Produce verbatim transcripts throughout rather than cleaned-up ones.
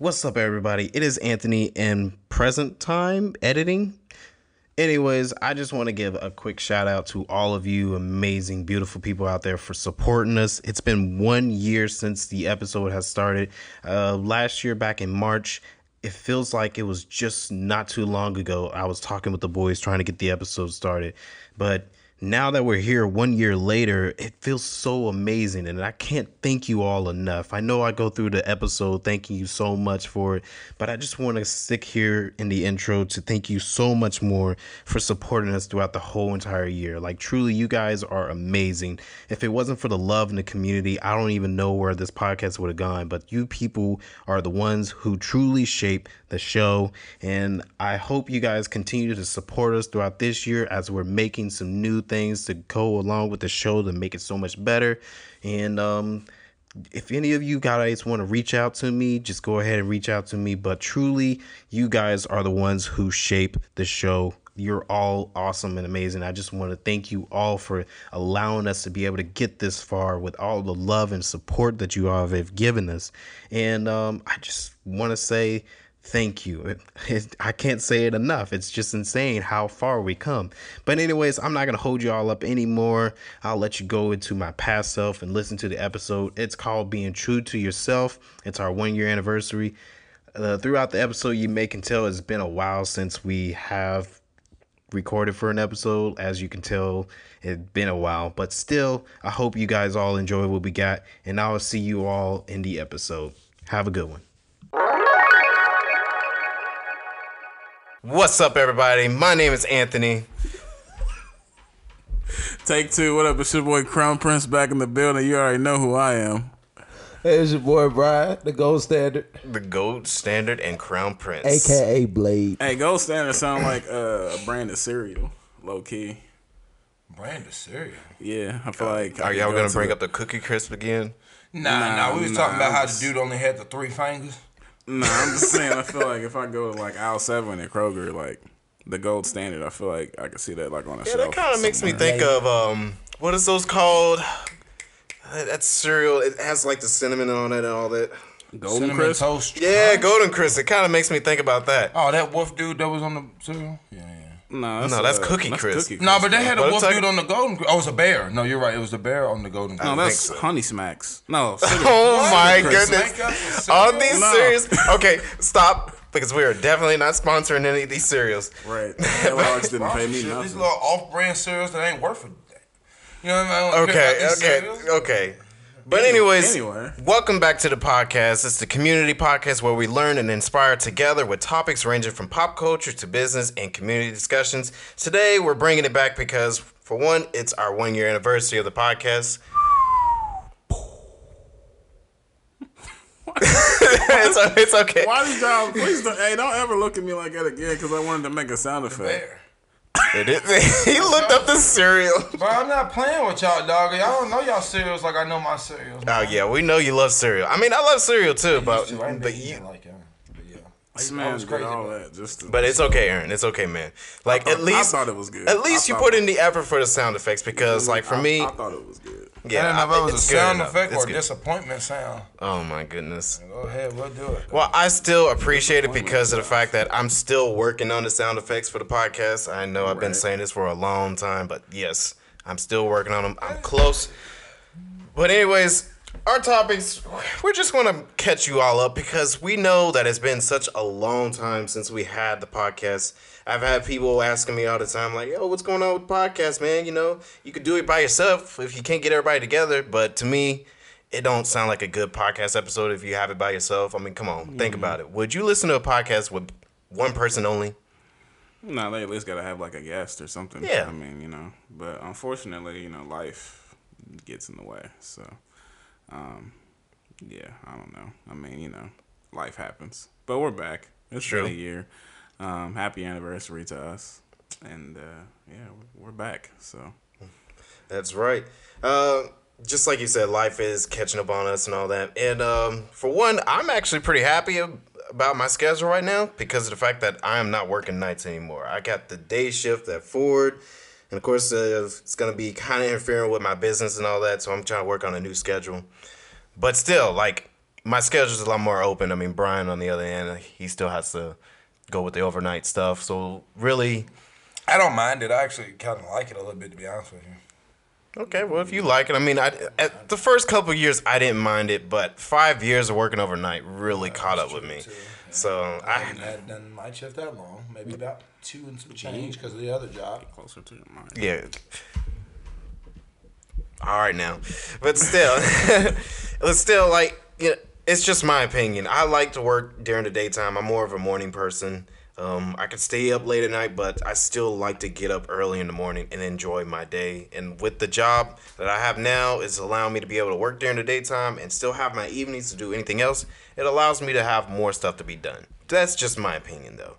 What's up, everybody? It is Anthony in present time editing. Anyways, I just want to give a quick shout out to all of you amazing, beautiful people out there for supporting us. It's been one year since the episode has started. Uh, last year, back in March, it feels like it was just not too long ago. I was talking with the boys trying to get the episode started. But now that we're here one year later, it feels so amazing, and I can't thank you all enough. I know I go through the episode thanking you so much for it, but I just want to stick here in the intro to thank you so much more for supporting us throughout the whole entire year. Like, truly, you guys are amazing. If it wasn't for the love in the community, I don't even know where this podcast would have gone, but you people are the ones who truly shape the show, and I hope you guys continue to support us throughout this year as we're making some new things to go along with the show to make it so much better. And um if any of you guys want to reach out to me, just go ahead and reach out to me, but truly you guys are the ones who shape the show. You're all awesome and amazing. I just want to thank you all for allowing us to be able to get this far with all the love and support that you all have given us. And um I just want to say thank you. It, it, I can't say it enough. It's just insane how far we come. But anyways, I'm not going to hold you all up anymore. I'll let you go into my past self and listen to the episode. It's called Being True to Yourself. It's our one year anniversary. Uh, throughout the episode, you may can tell it's been a while since we have recorded for an episode. As you can tell, it's been a while. But still, I hope you guys all enjoy what we got. And I'll see you all in the episode. Have a good one. What's up, everybody? My name is Anthony. Take two. What up? It's your boy Crown Prince back in the building. You already know who I am. Hey, it's your boy Bryan, the gold standard. The gold standard and Crown Prince. A K A Blade. Hey, gold standard sound like uh, a brand of cereal, low key. Brand of cereal? Yeah, I feel uh, like... Are y'all going to bring up the Cookie Crisp again? Nah, nah, nah we was nah, talking about how the dude only had the three fingers. No, I'm just saying, I feel like if I go to like aisle seven at Kroger, like the gold standard, I feel like I can see that like on a yeah, shelf. Yeah, that kind of makes me think of, um, what is those called? That's cereal. It has like the cinnamon on it and all that. Golden Crisp? Toast. Yeah, Golden Crisp. It kind of makes me think about that. Oh, that wolf dude that was on the cereal? Yeah, yeah. No, that's, no, that's uh, Cookie Crisp. No, nah, but they had a wolf like, dude on the Golden Crisp. Oh, it was a bear. No, you're right. It was a bear on the Golden Crisp. No, that's so. Honey Smacks. No. Oh, my goodness. All these no. cereals. Okay, stop. Because we are definitely not sponsoring any of these cereals. Right. didn't pay me nothing. These little off-brand cereals that ain't worth it. You know what I mean? Okay, okay, cereals. okay. But anyways, anyway. Welcome back to the podcast. It's the community podcast where we learn and inspire together with topics ranging from pop culture to business and community discussions. Today, we're bringing it back because, for one, it's our one-year anniversary of the podcast. it's, it's okay. Why did y'all, please don't, hey, don't ever look at me like that again because I wanted to make a sound effect. It is. He looked up the cereal. Bro, I'm not playing with y'all, dog. Y'all don't know y'all cereals like I know my cereals. Bro. Oh yeah, we know you love cereal. I mean, I love cereal too, but but, but you like it. But yeah, I was crazy. All that just to, but it's okay, Aaron. It's okay, man. Like thought, at least I thought it was good. At least you put in the effort for the sound effects because, yeah, like for I, me, I thought it was good. Yeah, I didn't know if I it was a sound effect or a disappointment sound. Oh my goodness. Go ahead, we'll do it. Well, I still appreciate it because of the fact that I'm still working on the sound effects for the podcast. I know I've been saying this for a long time, but yes, I'm still working on them. I'm close. But anyways, our topics, we're just going to catch you all up because we know that it's been such a long time since we had the podcast. I've had people asking me all the time, like, yo, what's going on with the podcast, man? You know, you could do it by yourself if you can't get everybody together. But to me, it don't sound like a good podcast episode if you have it by yourself. I mean, come on, mm-hmm. think about it. Would you listen to a podcast with one person only? No, nah, they at least got to have like a guest or something. Yeah. I mean, you know, but unfortunately, you know, life gets in the way. So, um, yeah, I don't know. I mean, you know, life happens. But we're back. It's True. been a year. Um, happy anniversary to us, and uh, yeah, we're back. So that's right. Uh, just like you said, life is catching up on us and all that. And um, for one, I'm actually pretty happy about my schedule right now because of the fact that I am not working nights anymore. I got the day shift at Ford, and of course, uh, it's gonna be kind of interfering with my business and all that. So I'm trying to work on a new schedule, but still, like. my schedule's a lot more open. I mean, Bryan, on the other hand, he still has to go with the overnight stuff. So, really... I don't mind it. I actually kind of like it a little bit, to be honest with you. Okay, well, if you like it. I mean, I, at the first couple of years, I didn't mind it, but five years of working overnight really yeah, caught up with me. Too. So I, I hadn't done my shift that long. Maybe about two and some change because of the other job. Closer to your mind. Yeah. All right now, but still, it's still like you know, it's just my opinion. I like to work during the daytime. I'm more of a morning person. Um, I could stay up late at night, but I still like to get up early in the morning and enjoy my day. And with the job that I have now, it's allowing me to be able to work during the daytime and still have my evenings to do anything else. It allows me to have more stuff to be done. That's just my opinion, though.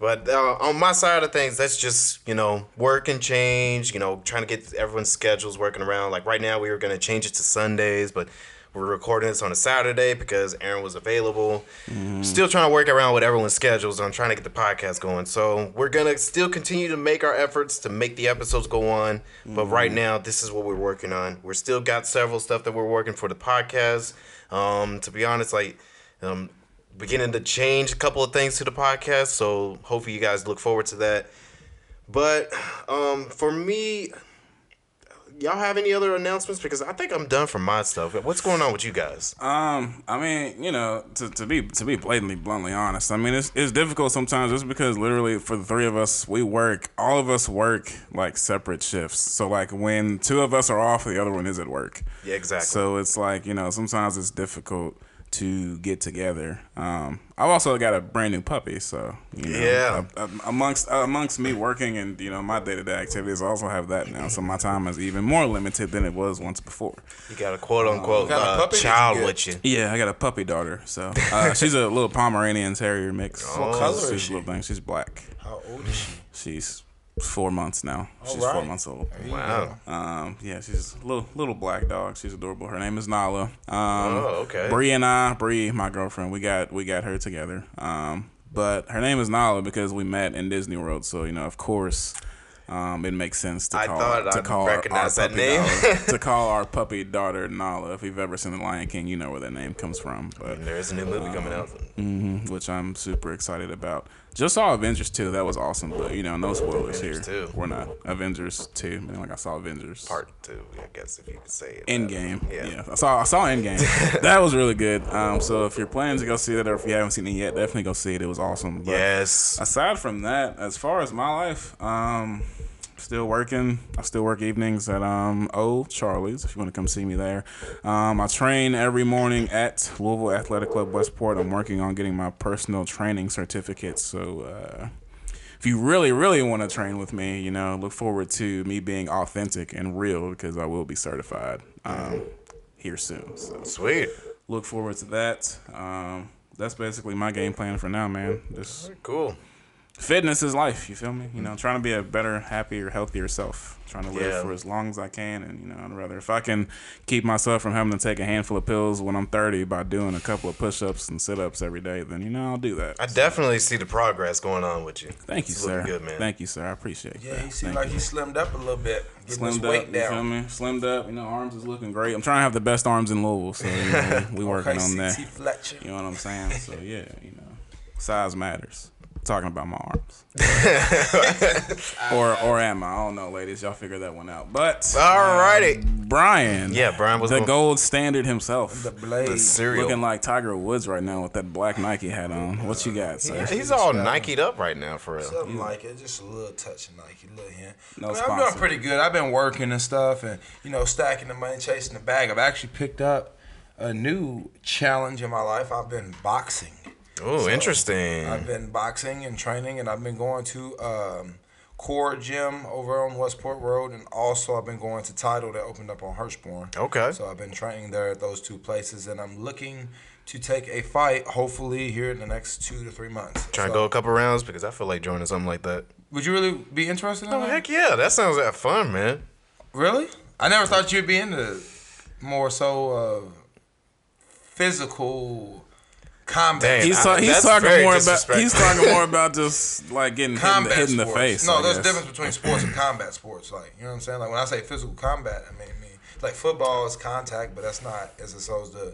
But uh, on my side of things, that's just, you know, work and change, you know, trying to get everyone's schedules working around. Like right now, we were going to change it to Sundays, but... we're recording this on a Saturday because Aaron was available. Mm. Still trying to work around with everyone's schedules on trying to get the podcast going. So we're going to still continue to make our efforts to make the episodes go on. Mm. But right now, this is what we're working on. We're still got several stuff that we're working for the podcast. Um, to be honest, like um, beginning to change a couple of things to the podcast. So hopefully you guys look forward to that. But um, for me... y'all have any other announcements? Because I think I'm done for my stuff. What's going on with you guys? Um, I mean, you know, to, to be to be blatantly, bluntly honest, I mean, it's it's difficult sometimes just because literally for the three of us, we work, all of us work like separate shifts. So like when two of us are off, the other one is at work. Yeah, exactly. So it's like, you know, sometimes it's difficult to get together. Um, I've also got a brand new puppy, so you know, yeah. A, a, amongst uh, amongst me working and you know my day to day activities, I also have that now, so my time is even more limited than it was once before. You got a quote unquote um, uh, child with you? Yeah, I got a puppy daughter, so uh, she's a little Pomeranian Terrier mix. What oh, color she's is she? Little thing. She's black. How old is she? She's four months now. All she's right. four months old. Wow. Um, yeah, she's a little little black dog. She's adorable. Her name is Nala. Um, oh, okay. Bree and I, Bree, my girlfriend, we got we got her together. Um, but her name is Nala because we met in Disney World. So you know, of course, um, it makes sense to I call thought to I'd call recognize our, our that name. Daughter, to call our puppy daughter Nala. If you've ever seen The Lion King, you know where that name comes from. But I mean, there is a new movie um, coming out, mm-hmm, which I'm super excited about. Just saw Avengers two. That was awesome. But, you know, no spoilers Avengers here. two. We're not. Avengers two. I mean, like, I saw Avengers. Part two, I guess, if you could say it. Endgame. Yeah. yeah. I saw I saw Endgame. That was really good. Um, so if you're planning to go see it or if you haven't seen it yet, definitely go see it. It was awesome. But yes. Aside from that, as far as my life, um, still working. I still work evenings at um, O Charlie's, if you want to come see me there. Um, I train every morning at Louisville Athletic Club Westport. I'm working on getting my personal training certificate, so... Uh, if you really, really want to train with me, you know, look forward to me being authentic and real because I will be certified um, here soon. So sweet. Look forward to that. Um, that's basically my game plan for now, man. Just cool. Fitness is life. You feel me? You know, trying to be a better, happier, healthier self. Trying to live yeah. for as long as I can, and you know, I'd rather if I can keep myself from having to take a handful of pills when I'm thirty by doing a couple of push-ups and sit-ups every day, then you know I'll do that. I so. definitely see the progress going on with you. Thank you, it's sir. Good, man. Thank you, sir. I appreciate yeah, that. Yeah, you seem like you slimmed up a little bit. Getting slimmed up, weight down. You feel me? Slimmed up. You know, arms is looking great. I'm trying to have the best arms in Louisville, so you know, we, we working okay, on that. You know what I'm saying? So yeah, you know, size matters. Talking about my arms, or or am I? I don't know, ladies. Y'all figure that one out. But all righty, um, Bryan. Yeah, Bryan was the gold standard himself. The Blade, the looking like Tiger Woods right now with that black Nike hat on. What you got, sir? He, he's all Nike'd up right now for real. Something yeah. like it, just a little touch of Nike, little hint. No I mean, I'm doing pretty good. I've been working and stuff, and you know, stacking the money, chasing the bag. I've actually picked up a new challenge in my life. I've been boxing. Oh, so interesting. I've been boxing and training, and I've been going to um, Core Gym over on Westport Road, and also I've been going to Tidal that opened up on Hirschborn. Okay. So I've been training there at those two places, and I'm looking to take a fight, hopefully, here in the next two to three months. Trying so, to go a couple rounds because I feel like joining something like that. Would you really be interested in oh, that? Oh, heck yeah. That sounds like fun, man. Really? I never thought you'd be into more so uh, physical... Combat. Dang, he's, ta- I, he's talking more about he's talking more about just like getting combat hit, in the, hit in the face. No, I there's guess. a difference between sports and combat sports. Like you know what I'm saying. Like when I say physical combat, I mean, I mean like football is contact, but that's not as opposed to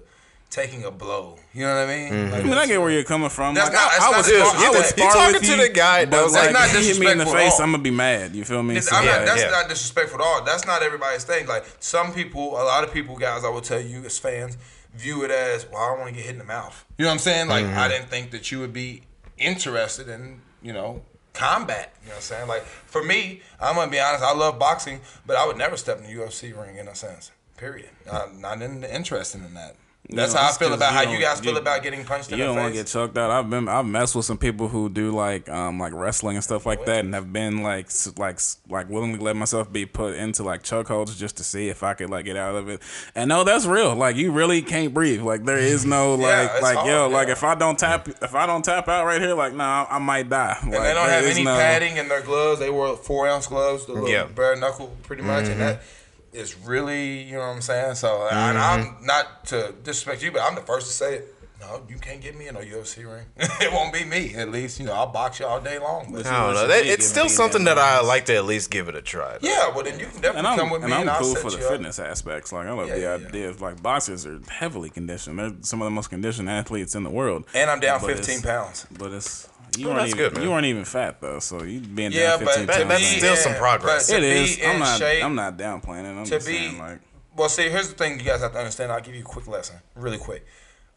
taking a blow. You know what I mean? Mm-hmm. Like, I mean, I get where you're coming from. That's like, not, I, I was if you're talking to the guy that was like, like he hit me in the face, I'm gonna be mad. You feel me? So, I'm yeah, not, that's yeah. not disrespectful at all. That's not everybody's thing. Like some people, a lot of people, guys, I will tell you as fans, view it as, well, I don't want to get hit in the mouth. You know what I'm saying? Like mm-hmm. I didn't think that you would be interested in, you know, combat. You know what I'm saying? Like for me, I'm gonna be honest. I love boxing, but I would never step in the U F C ring in a sense. Period. I'm not interested in that. That's you know, how I feel about how you guys feel you, about getting punched in the face. You don't want to get choked out. I've been I've messed with some people who do like um like wrestling and stuff like what? that, and have been like like like willingly let myself be put into like chokeholds just to see if I could like get out of it. And no, that's real. Like you really can't breathe. Like there is no like yeah, like hard, yo yeah. like if I don't tap if I don't tap out right here, like nah, I might die. And like, they don't have any no... padding in their gloves. They wore four ounce gloves, the little yeah. bare knuckle, pretty much, mm-hmm. and that. It's really, you know what I'm saying? So, mm-hmm. and I'm not to disrespect you, but I'm the first to say it. No, you can't get me in a U F C ring. It won't be me. At least, you know, I'll box you all day long. But I don't know. That, it's still something that I like to at least give it a try. Though. Yeah, well, then you can definitely come with me. And I'm and I'll cool set for the fitness up. aspects. Like, I love yeah, the yeah, idea yeah. of, like, boxers are heavily conditioned. They're some of the most conditioned athletes in the world. And I'm down but fifteen pounds. But it's... You, well, weren't even, good, you weren't even fat though, so you being yeah, down fifteen but, times. That's still in, some progress. It is. I'm not. Shape, I'm not downplaying it. I'm just be, saying like. Well, see, here's the thing you guys have to understand. I'll give you a quick lesson, really quick.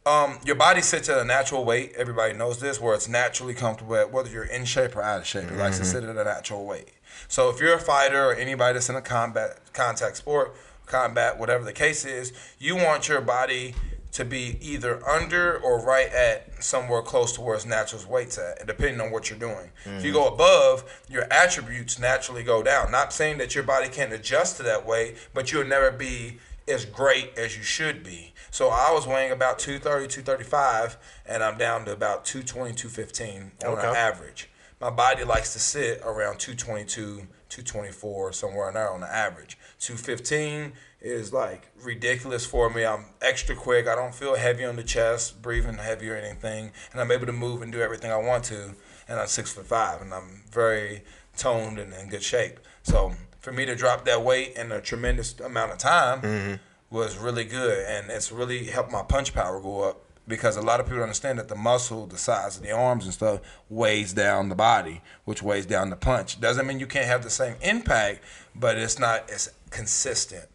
Um, your body sits at a natural weight. Everybody knows this, where it's naturally comfortable at, whether you're in shape or out of shape. It mm-hmm. likes to sit at a natural weight. So if you're a fighter or anybody that's in a combat contact sport, combat, whatever the case is, you want your body to be either under or right at somewhere close to where its natural weight's at, depending on what you're doing. Mm-hmm. If you go above, your attributes naturally go down. Not saying that your body can't adjust to that weight, but you'll never be as great as you should be. So I was weighing about two thirty, two thirty-five, and I'm down to about two twenty, two fifteen on okay. an average. My body likes to sit around two twenty-two, two twenty-four, somewhere in there on the average. two fifteen is like ridiculous for me. I'm extra quick. I don't feel heavy on the chest, breathing heavy or anything, and I'm able to move and do everything I want to. And I'm six foot five, and I'm very toned and in good shape. So for me to drop that weight in a tremendous amount of time mm-hmm. was really good, and it's really helped my punch power go up. Because a lot of people understand that the muscle, the size of the arms and stuff, weighs down the body, which weighs down the punch. Doesn't mean you can't have the same impact, but it's not as consistent.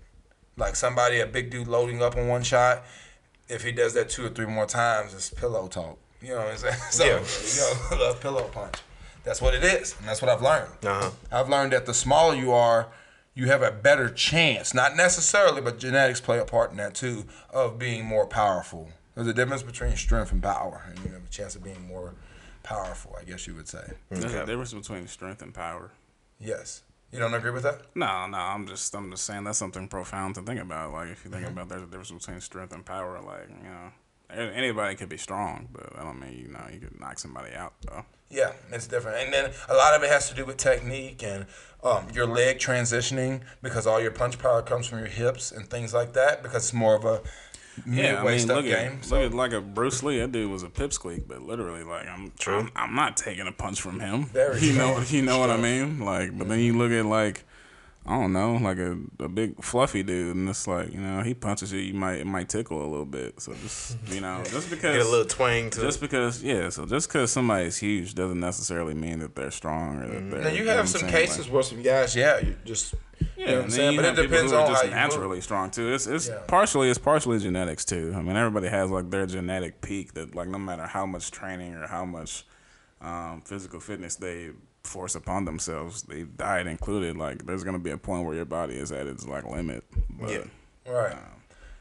Like somebody, a big dude loading up on one shot, if he does that two or three more times, it's pillow talk. You know what I'm saying? So, yeah. You know, love pillow punch. That's what it is, and that's what I've learned. Uh-huh. I've learned that the smaller you are, you have a better chance, not necessarily, but genetics play a part in that too, of being more powerful. There's a difference between strength and power, and you have a chance of being more powerful, I guess you would say. There's okay. a difference between strength and power. Yes. You don't agree with that? No, no. I'm just, I'm just saying that's something profound to think about. Like, if you think mm-hmm. about, there's a difference between strength and power. Like, you know, anybody could be strong, but I don't mean you know you could knock somebody out though. Yeah, it's different, and then a lot of it has to do with technique and um, your leg transitioning, because all your punch power comes from your hips and things like that, because it's more of a Yeah, I mean, look at, game, so. look at like a Bruce Lee. That dude was a pipsqueak, but literally, like, I'm True. I'm, I'm not taking a punch from him. Very you know, you know True. what I mean. Like, but then you look at like, I don't know, like a, a big fluffy dude, and it's like, you know, he punches you, you might it might tickle a little bit. So just you know, just because get a little twang to just it. because yeah, so just because somebody's huge doesn't necessarily mean that they're strong or that mm-hmm. they're. Now you have you know some cases like, where some guys, yeah, you just. Yeah, you know what I'm saying? But it depends on just how naturally move. strong too. It's it's yeah. partially it's partially genetics too. I mean, everybody has like their genetic peak that like no matter how much training or how much um, physical fitness they force upon themselves, they diet included. Like there's gonna be a point where your body is at its like limit. But, yeah, right. Um,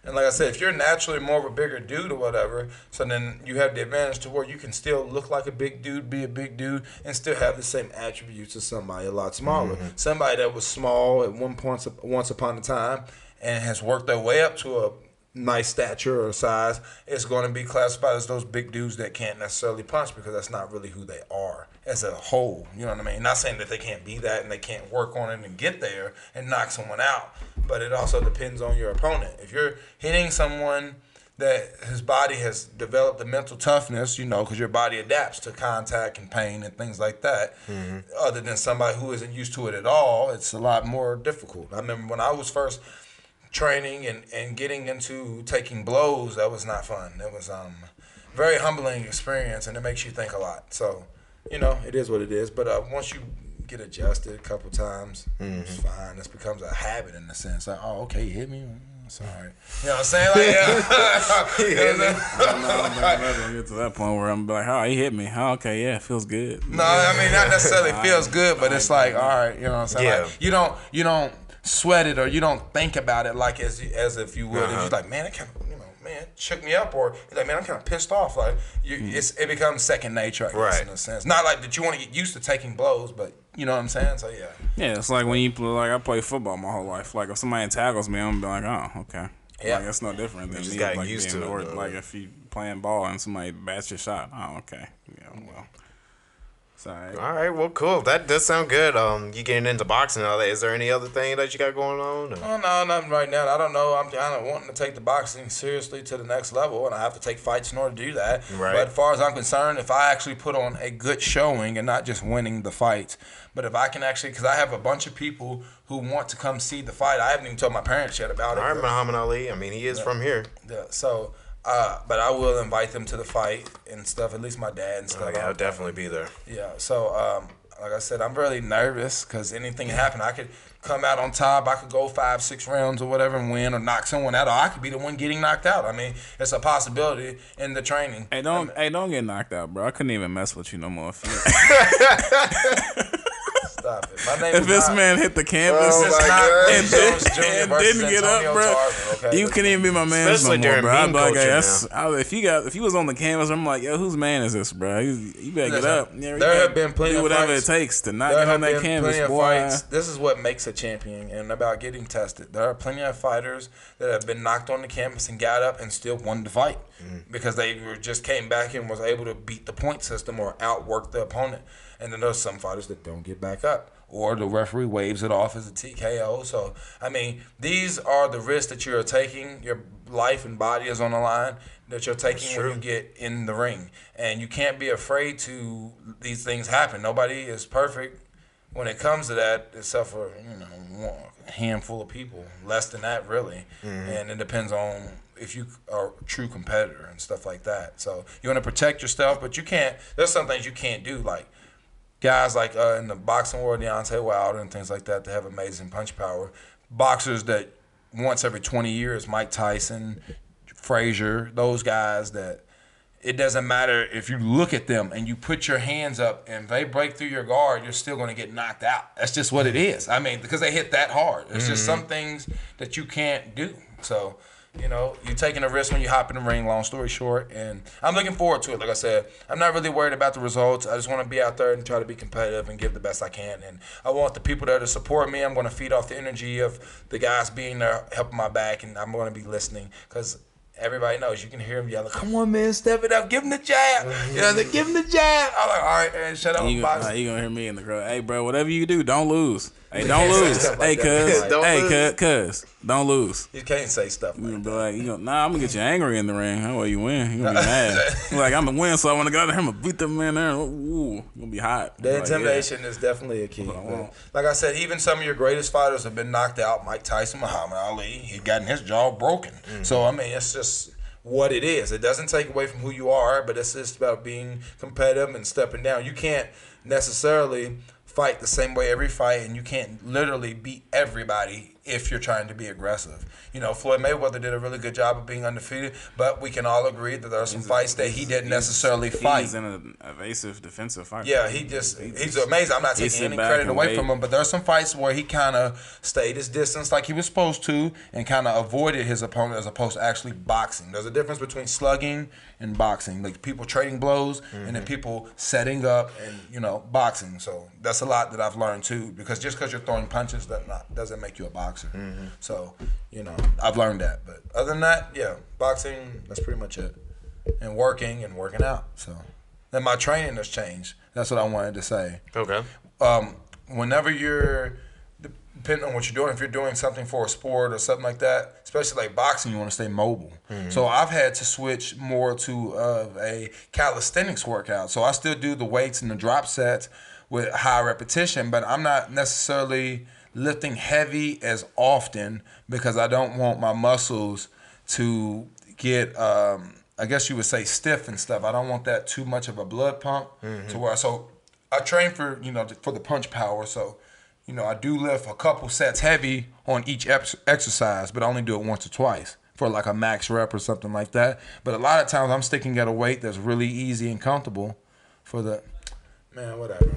and like I said, if you're naturally more of a bigger dude or whatever, so then you have the advantage to where you can still look like a big dude, be a big dude, and still have the same attributes as somebody a lot smaller. Mm-hmm. Somebody that was small at one point once upon a time and has worked their way up to a nice stature or size is going to be classified as those big dudes that can't necessarily punch because that's not really who they are as a whole. You know what I mean? Not saying that they can't be that and they can't work on it and get there and knock someone out, but it also depends on your opponent. If you're hitting someone that his body has developed the mental toughness, you know, because your body adapts to contact and pain and things like that. Mm-hmm. Other than somebody who isn't used to it at all, it's a lot more difficult. I remember when I was first training and, and getting into taking blows, that was not fun. It was um very humbling experience, and it makes you think a lot. So, you know, it is what it is. But uh, once you get adjusted a couple times, mm-hmm. it's fine. This becomes a habit in a sense. Like, oh, okay, you hit me. Sorry. You know what I'm saying? Like, yeah. yeah, yeah. I don't know, get to that point where I'm like, oh, he hit me. Oh, okay, yeah, it feels good. No, I mean, not necessarily feels good, but it's like, all right, you know what I'm saying? Yeah. Like, you don't, you don't sweat it, or you don't think about it like as as if you would. Uh-huh. If you're like, man, I kind of, you know, man, shook me up, or like, man, I'm kind of pissed off. Like, you, mm. it's it becomes second nature, I guess, right. in a sense. Not like that you want to get used to taking blows, but. You know what I'm saying? So, yeah. Yeah, it's like when you play, like I play football my whole life. Like, if somebody tackles me, I'm going to be like, oh, okay. Yeah. Like, that's no different than me. You just got like, used to it. Like, if you playing ball and somebody bats your shot, oh, okay. Yeah, well. Sorry. All right, well, cool. That does sound good. Um, you getting into boxing and all that. Is there any other thing that you got going on? Or? Oh, no, nothing right now. I don't know. I'm kind of wanting to take the boxing seriously to the next level, and I have to take fights in order to do that. Right. But as far as I'm concerned, if I actually put on a good showing and not just winning the fights, but if I can actually, because I have a bunch of people who want to come see the fight. I haven't even told my parents yet about it. I remember Muhammad Ali. I mean, he is yeah. from here. Yeah, so... Uh, but I will invite them to the fight and stuff, at least my dad and stuff. Oh, yeah, I'll definitely be there. Yeah, so um, like I said, I'm really nervous because anything can happen. I could come out on top. I could go five, six rounds or whatever and win, or knock someone out, or I could be the one getting knocked out. I mean, it's a possibility in the training. Hey, don't, hey, don't get knocked out, bro. I couldn't even mess with you no more. Stop it. My name if this not, man hit the canvas oh and, and, and didn't get up, bro, Tarver, okay? You couldn't even be my man especially no more, during bro. Meme like, hey, that's, I, if you got if you was on the canvas, I'm like, yo, whose man is this, bro? You, you better Listen, get up. Yeah, there have been plenty do whatever of fights. It takes to not there get on that canvas, boy. Fights. This is what makes a champion, and about getting tested. There are plenty of fighters that have been knocked on the canvas and got up and still won the fight mm-hmm. because they were, just came back and was able to beat the point system or outwork the opponent. And then there's some fighters that don't get back up, or the referee waves it off as a T K O. So, I mean, these are the risks that you're taking. Your life and body is on the line that you're taking when you get in the ring. And you can't be afraid to these things happen. Nobody is perfect when it comes to that, except for, you know, a handful of people. Less than that, really. Mm-hmm. And it depends on if you are a true competitor and stuff like that. So you want to protect yourself, but you can't. There's some things you can't do, like, guys like uh, in the boxing world, Deontay Wilder and things like that, they have amazing punch power. Boxers that once every twenty years, Mike Tyson, Frazier, those guys that it doesn't matter if you look at them and you put your hands up and they break through your guard, you're still going to get knocked out. That's just what it is. I mean, because they hit that hard. It's mm-hmm. just some things that you can't do. So, you know, you're taking a risk when you hop in the ring, long story short, and I'm looking forward to it. Like I said, I'm not really worried about the results. I just want to be out there and try to be competitive and give the best I can. And I want the people there to support me. I'm going to feed off the energy of the guys being there, helping my back, and I'm going to be listening because everybody knows. You can hear them yelling, come on, man, step it up. Give him the jab. You know, they give him the jab. I'm like, all right, man, shut up. You're going to hear me in the crowd. Hey, bro, whatever you do, don't lose. Hey, don't lose. Hey, cuz. Hey, cuz. Don't lose. You can't say stuff like, like that. You gonna, nah, I'm going to get you angry in the ring. That way you win. You're going to be mad. Like, I'm going to win, so I want to go out there. I'm going to beat them in there. Ooh, you're going to be hot. The like, intimidation yeah. is definitely a key. But, like I said, even some of your greatest fighters have been knocked out. Mike Tyson, Muhammad Ali, he'd gotten his jaw broken. Mm-hmm. So, I mean, it's just what it is. It doesn't take away from who you are, but it's just about being competitive and stepping down. You can't necessarily fight the same way every fight, and you can't literally beat everybody if you're trying to be aggressive. You know, Floyd Mayweather did a really good job of being undefeated, but we can all agree that there are some he's fights a, that he didn't necessarily he's fight. He's in an evasive defensive fight. Yeah, he just, he just he's amazing. I'm not taking any credit away wait. from him, but there are some fights where he kind of stayed his distance like he was supposed to and kind of avoided his opponent as opposed to actually boxing. There's a difference between slugging and boxing, like people trading blows mm-hmm. and then people setting up and, you know, boxing. So that's a lot that I've learned too, because just because you're throwing punches that not, doesn't make you a boxer. Mm-hmm. So, you know, I've learned that. But other than that, yeah, boxing, that's pretty much it. And working and working out. So, then my training has changed. That's what I wanted to say. Okay. Um, whenever you're, depending on what you're doing, if you're doing something for a sport or something like that, especially like boxing, you want to stay mobile. Mm-hmm. So I've had to switch more to of a calisthenics workout. So I still do the weights and the drop sets with high repetition, but I'm not necessarily lifting heavy as often because I don't want my muscles to get, um, I guess you would say, stiff and stuff. I don't want that too much of a blood pump mm-hmm. to where I, so I train for, you know, for the punch power. So, you know, I do lift a couple sets heavy on each ex- exercise, but I only do it once or twice for like a max rep or something like that. But a lot of times I'm sticking at a weight that's really easy and comfortable for the... Man, whatever.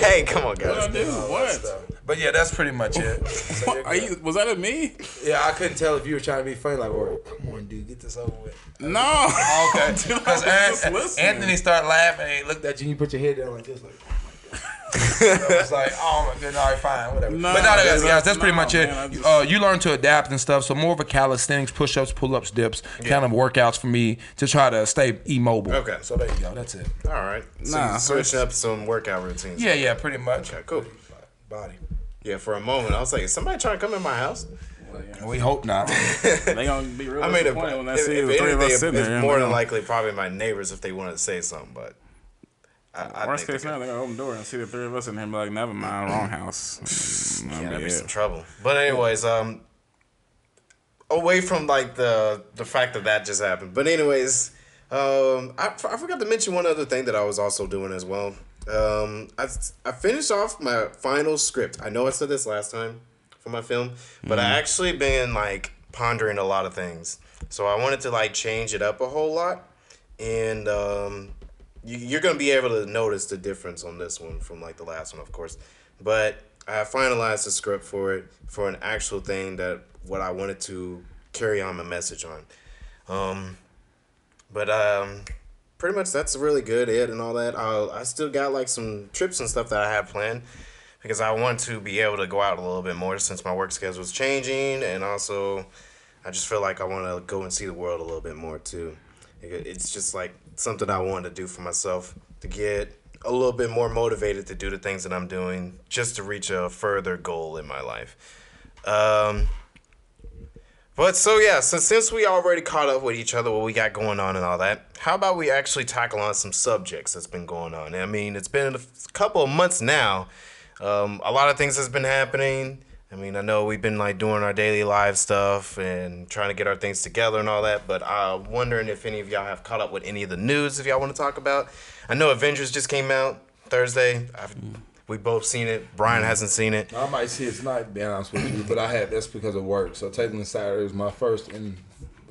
Hey, come on, guys. What? Dude, what? But yeah, that's pretty much it. So Are you? Was that at me? Yeah, I couldn't tell if you were trying to be funny. Like, or come on, dude, get this over with. No. Okay. Because Anthony started laughing and he looked at you and you put your head down like this, like, it's like, oh my goodness, all right, fine, whatever. Nah, but no, that's, yeah, that's nah, pretty much it. Man, just... uh, you learn to adapt and stuff. So more of a calisthenics, push-ups, pull-ups, dips, yeah. kind of workouts for me to try to stay immobile. Okay, so there you go. That's it. All right. So nah, you switch up some workout routines. Yeah, yeah, pretty much. Okay, cool. Body. Yeah, for a moment, I was like, is somebody trying to come in my house? We hope not. They gonna be real. I mean, if, when I if, see if the three of us sitting it's there, more than likely probably my neighbors if they wanted to say something, but. I, I Worst case now, they're going to open the door and see the three of us in here and be like, never mind, wrong house. I mean, yeah, that'd be some trouble. But anyways, um, away from like the the fact that that just happened. But anyways, um, I, I forgot to mention one other thing that I was also doing as well. Um, I, I finished off my final script. I know I said this last time for my film, but mm. I actually been like pondering a lot of things. So I wanted to like change it up a whole lot. And... Um, You're going to be able to notice the difference on this one from, like, the last one, of course. But I finalized the script for it for an actual thing that what I wanted to carry on my message on. Um, but um, pretty much that's really good, Ed, and all that. I, I still got, like, some trips and stuff that I have planned because I want to be able to go out a little bit more since my work schedule is changing. And also I just feel like I want to go and see the world a little bit more, too. It's just, like, something I wanted to do for myself to get a little bit more motivated to do the things that I'm doing just to reach a further goal in my life. Um, but so, yeah, so since we already caught up with each other, what we got going on and all that, how about we actually tackle on some subjects that's been going on? I mean, it's been a couple of months now. Um, a lot of things has been happening. I mean, I know we've been, like, doing our daily live stuff and trying to get our things together and all that, but I'm wondering if any of y'all have caught up with any of the news if y'all want to talk about. I know Avengers just came out Thursday. I've, we both seen it. Bryan hasn't seen it. I might see it tonight, to be honest with you, but I had that's because of work. So taking Saturday is my first in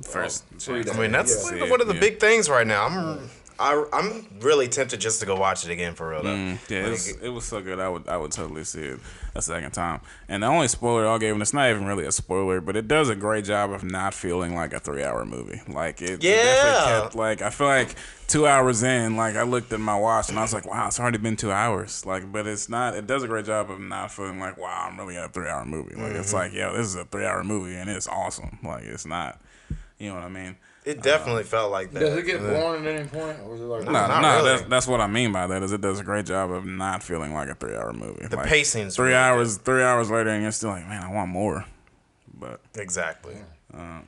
first. Well, I mean, that's yeah. one of the yeah. big things right now. I'm I, I'm really tempted just to go watch it again for real though. Mm, yeah, it was, it was so good. I would I would totally see it a second time. And the only spoiler I'll give, and it's not even really a spoiler, but it does a great job of not feeling like a three hour movie. Like it, yeah. it definitely kept like I feel like two hours in, like I looked at my watch and I was like, wow, it's already been two hours. Like, but it's not. It does a great job of not feeling like, wow, I'm really at a three hour movie. Like mm-hmm. it's like, yo, this is a three hour movie and it's awesome. Like it's not. You know what I mean? It definitely um, felt like that. Does it get boring at any point? Or is it like no, no, no really. that's, that's what I mean by that. Is it does a great job of not feeling like a three-hour movie. The like, pacing's three really hours, good. Three hours later, and you're still like, man, I want more. But exactly. Um,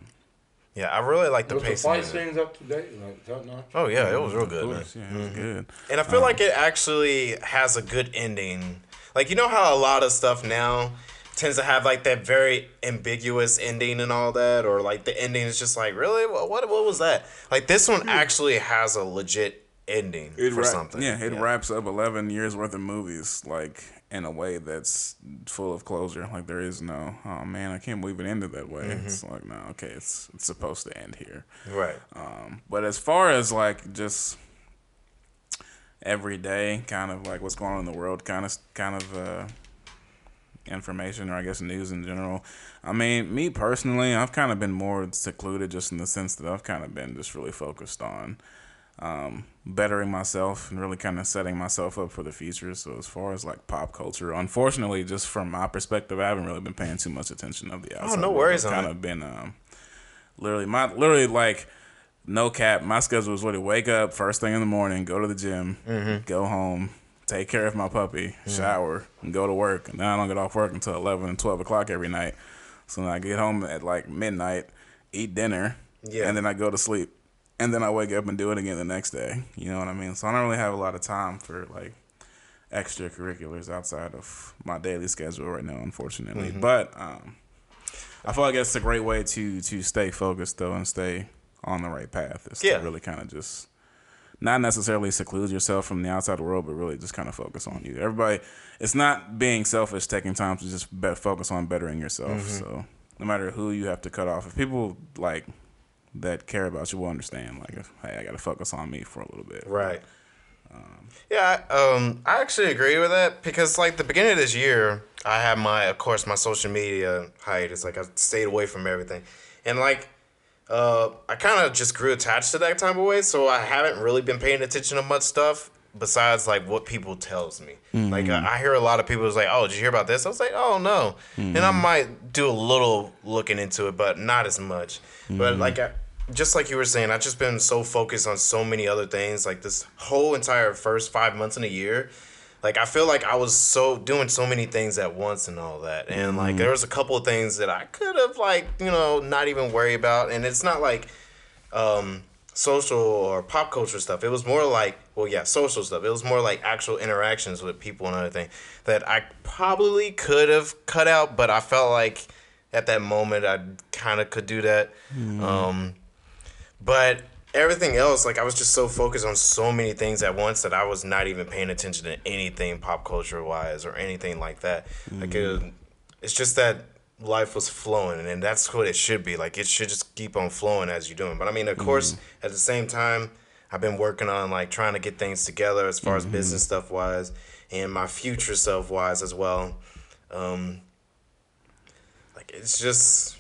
yeah, I really like the was pacing. Was the fight scenes up to date? Like, oh yeah, it was real good. Man. Yeah, it was mm-hmm. good. And I feel um, like it actually has a good ending. Like you know how a lot of stuff now tends to have like that very ambiguous ending and all that, or like the ending is just like, really? What what, what was that? Like this one actually has a legit ending it for ra- something. Yeah, it yeah. wraps up eleven years worth of movies like in a way that's full of closure. Like there is no, oh man, I can't believe it ended that way. Mm-hmm. It's like, no, okay, it's it's supposed to end here. Right. Um, but as far as like just every day, kind of like what's going on in the world, kind of kind of. Uh, information or I guess news in general. I mean, me personally, I've kind of been more secluded just in the sense that I've kind of been just really focused on um, bettering myself and really kind of setting myself up for the future. So as far as like pop culture, unfortunately, just from my perspective, I haven't really been paying too much attention of the outside. Oh, no worries. I've kind of been um, literally my literally like no cap. My schedule was really wake up first thing in the morning, go to the gym, mm-hmm. go home, take care of my puppy, shower, and go to work. And then I don't get off work until eleven and twelve o'clock every night. So then I get home at like midnight, eat dinner, yeah. and then I go to sleep. And then I wake up and do it again the next day. You know what I mean? So I don't really have a lot of time for like extracurriculars outside of my daily schedule right now, unfortunately. Mm-hmm. But um, I feel like it's a great way to to stay focused though and stay on the right path. It's yeah. to really kind of just not necessarily seclude yourself from the outside world, but really just kind of focus on you. Everybody, it's not being selfish taking time to just focus on bettering yourself. Mm-hmm. So no matter who you have to cut off, if people like that care about you will understand. Like, if, hey, I got to focus on me for a little bit, right? Um, yeah, um, I actually agree with that because, like, the beginning of this year, I had my, of course, my social media hiatus. Like, I stayed away from everything, and like, uh, I kind of just grew attached to that time away. So I haven't really been paying attention to much stuff besides like what people tells me. Mm-hmm. Like, I, I hear a lot of people was like, "Oh, did you hear about this?" I was like, "Oh no," mm-hmm. and I might do a little looking into it, but not as much. Mm-hmm. But like, I, just like you were saying, I've just been so focused on so many other things. Like, this whole entire first five months in a year, like, I feel like I was so doing so many things at once and all that. And, mm-hmm. like, there was a couple of things that I could have, like, you know, not even worry about. And it's not, like, um, social or pop culture stuff. It was more like, well, yeah, social stuff. It was more like actual interactions with people and other things that I probably could have cut out. But I felt like at that moment I kind of could do that. Mm-hmm. Um But everything else, like, I was just so focused on so many things at once that I was not even paying attention to anything pop culture-wise or anything like that. Mm-hmm. Like, it, it's just that life was flowing, and that's what it should be. Like, it should just keep on flowing as you're doing. But, I mean, of mm-hmm. course, at the same time, I've been working on, like, trying to get things together as far mm-hmm. as business stuff-wise and my future self-wise as well. Um, like, it's just...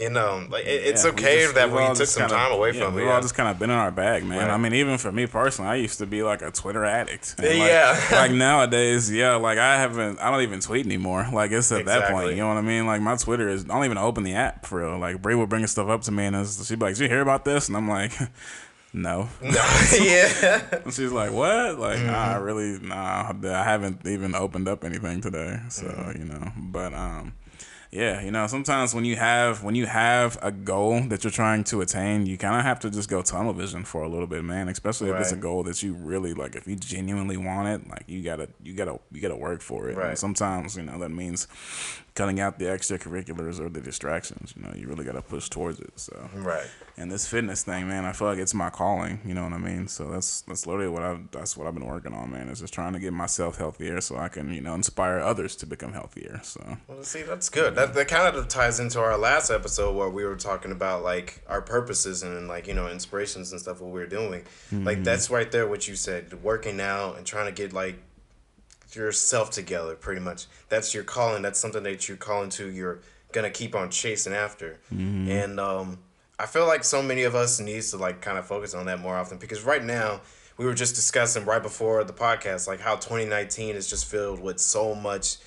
You know, like it, it's yeah, okay we just, that we, we took some kinda, time away yeah, from it. We've all just kind of been in our bag, man. Right. I mean, even for me personally, I used to be like a Twitter addict. And yeah. Like, like nowadays, yeah, like I haven't, I don't even tweet anymore. Like it's at exactly. that point, you know what I mean? Like my Twitter is, I don't even open the app for real. Like Bree will bring stuff up to me and she'd be like, "Did you hear about this?" And I'm like, "No." No. Yeah. And she's like, "What?" Like, mm-hmm. nah, I really, nah, I haven't even opened up anything today. So, mm-hmm. you know, but, um, yeah, you know, sometimes when you have when you have a goal that you're trying to attain, you kind of have to just go tunnel vision for a little bit, man. Especially if right. it's a goal that you really like, if you genuinely want it, like you gotta you gotta you gotta work for it. Right. And sometimes, you know, that means cutting out the extracurriculars or the distractions. You know, you really gotta push towards it. So right. And this fitness thing, man, I feel like it's my calling. You know what I mean? So that's that's literally what I that's what I've been working on, man. Is just trying to get myself healthier so I can, you know, inspire others to become healthier. So well, see, that's good. Yeah. That, that kind of ties into our last episode where we were talking about like our purposes and like, you know, inspirations and stuff, what we were doing. Mm-hmm. Like that's right there what you said, working out and trying to get like yourself together pretty much. That's your calling. That's something that you're calling to. You're going to keep on chasing after. Mm-hmm. And um, I feel like so many of us needs to like kind of focus on that more often because right now we were just discussing right before the podcast like how twenty nineteen is just filled with so much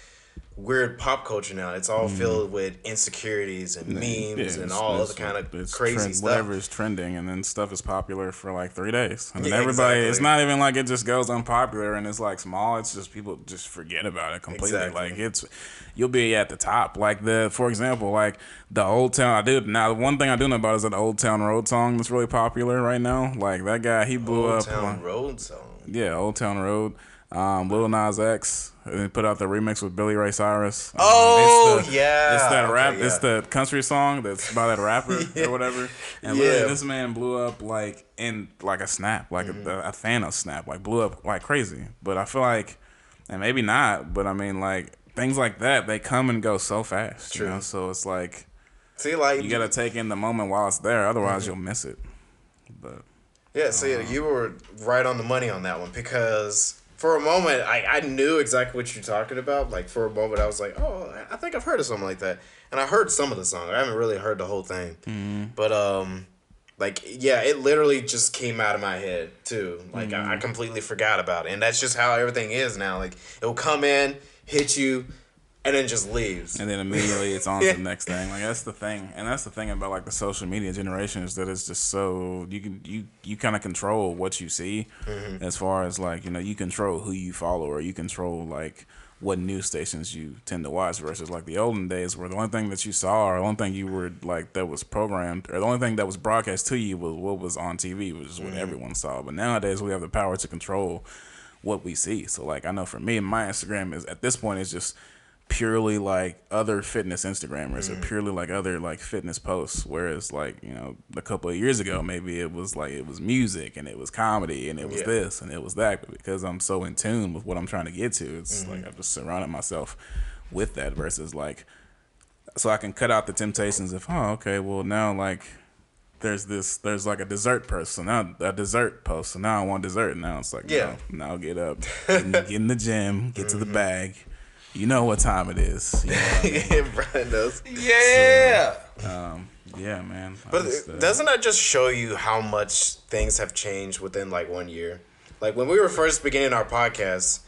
weird pop culture now. It's all mm-hmm. filled with insecurities and yeah, memes and all other kind of crazy trend, stuff. Whatever is trending, and then stuff is popular for like three days. And yeah, then everybody, exactly. It's not even like it just goes unpopular and it's like small. It's just people just forget about it completely. Exactly. Like it's, you'll be at the top. Like the, for example, like the Old Town. I did now. The one thing I do know about is that Old Town Road song that's really popular right now. Like that guy, he blew Old up. Old Town Road song. Yeah, Old Town Road. Um, Lil Nas X and put out the remix with Billy Ray Cyrus. Um, oh it's the, yeah, it's that rap. Okay, yeah. It's the country song that's by that rapper yeah. or whatever. And yeah. literally, this man blew up like in like a snap, like mm-hmm. a, a Thanos snap, like blew up like crazy. But I feel like, and maybe not, but I mean like things like that, they come and go so fast. True. You know? So it's like, see, like you gotta take in the moment while it's there, otherwise mm-hmm. you'll miss it. But yeah, see, so um, yeah, you were right on the money on that one because. For a moment, I, I knew exactly what you're talking about. Like, for a moment, I was like, oh, I think I've heard of something like that. And I heard some of the song. I haven't really heard the whole thing. Mm-hmm. But, um, like, yeah, it literally just came out of my head, too. Like, mm-hmm. I, I completely forgot about it. And that's just how everything is now. Like, it'll come in, hit you, and then just leaves. And then immediately it's on to the next thing. Like, that's the thing. And that's the thing about, like, the social media generation is that it's just so... You can you, you kind of control what you see mm-hmm. as far as, like, you know, you control who you follow or you control, like, what news stations you tend to watch versus, like, the olden days where the only thing that you saw or the only thing you were, like, that was programmed or the only thing that was broadcast to you was what was on T V, which is what mm-hmm. everyone saw. But nowadays we have the power to control what we see. So like, I know for me, my Instagram is at this point is just purely like other fitness Instagrammers mm. or purely like other like fitness posts. Whereas like, you know, a couple of years ago, maybe it was like, it was music and it was comedy and it was yeah. this and it was that. But because I'm so in tune with what I'm trying to get to, it's mm-hmm. like I've just surrounded myself with that versus like, so I can cut out the temptations of, oh, okay, well now like there's this, there's like a dessert person, now a dessert post. So now I want dessert. And now it's like, yeah, no, now get up, get, get in the gym, get mm-hmm. to the bag. You know what time it is. You know what I mean? Yeah, Bryan knows. Yeah. So, um, yeah, man. But just, uh, doesn't that just show you how much things have changed within like one year? Like when we were first beginning our podcast,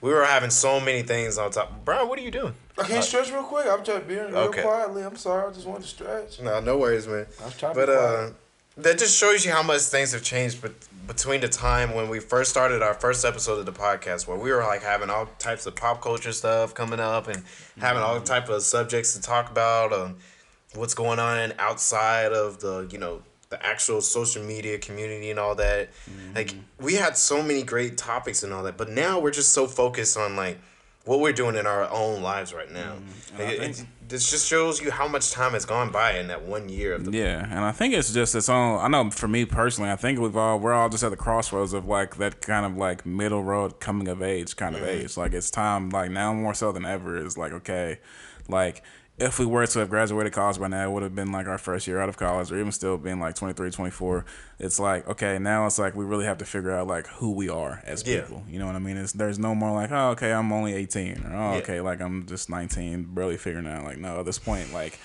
we were having so many things on top. Bryan, what are you doing? I can't uh, stretch real quick. I'm just being real okay. quietly. I'm sorry. I just wanted to stretch. No, no worries, man. I was trying but, to uh, that just shows you how much things have changed but between the time when we first started our first episode of the podcast where we were like having all types of pop culture stuff coming up and having all type of subjects to talk about, um, what's going on outside of the, you know, the actual social media community and all that. Mm-hmm. Like we had so many great topics and all that, but now we're just so focused on like what we're doing in our own lives right now. Mm-hmm. Like, it, it, this just shows you how much time has gone by in that one year of the yeah and I think it's just its own. I know for me personally, I think we've all we're all just at the crossroads of like that kind of like middle road coming of age kind mm-hmm. of age. Like it's time, like now more so than ever, is like okay, like if we were to have graduated college by now, it would have been like our first year out of college or even still being like twenty-three, twenty-four. It's like, okay, now it's like we really have to figure out like who we are as people. Yeah. You know what I mean? It's, there's no more like, oh, okay, I'm only eighteen or oh, yeah. okay, like I'm just nineteen, barely figuring out. Like, no, at this point, like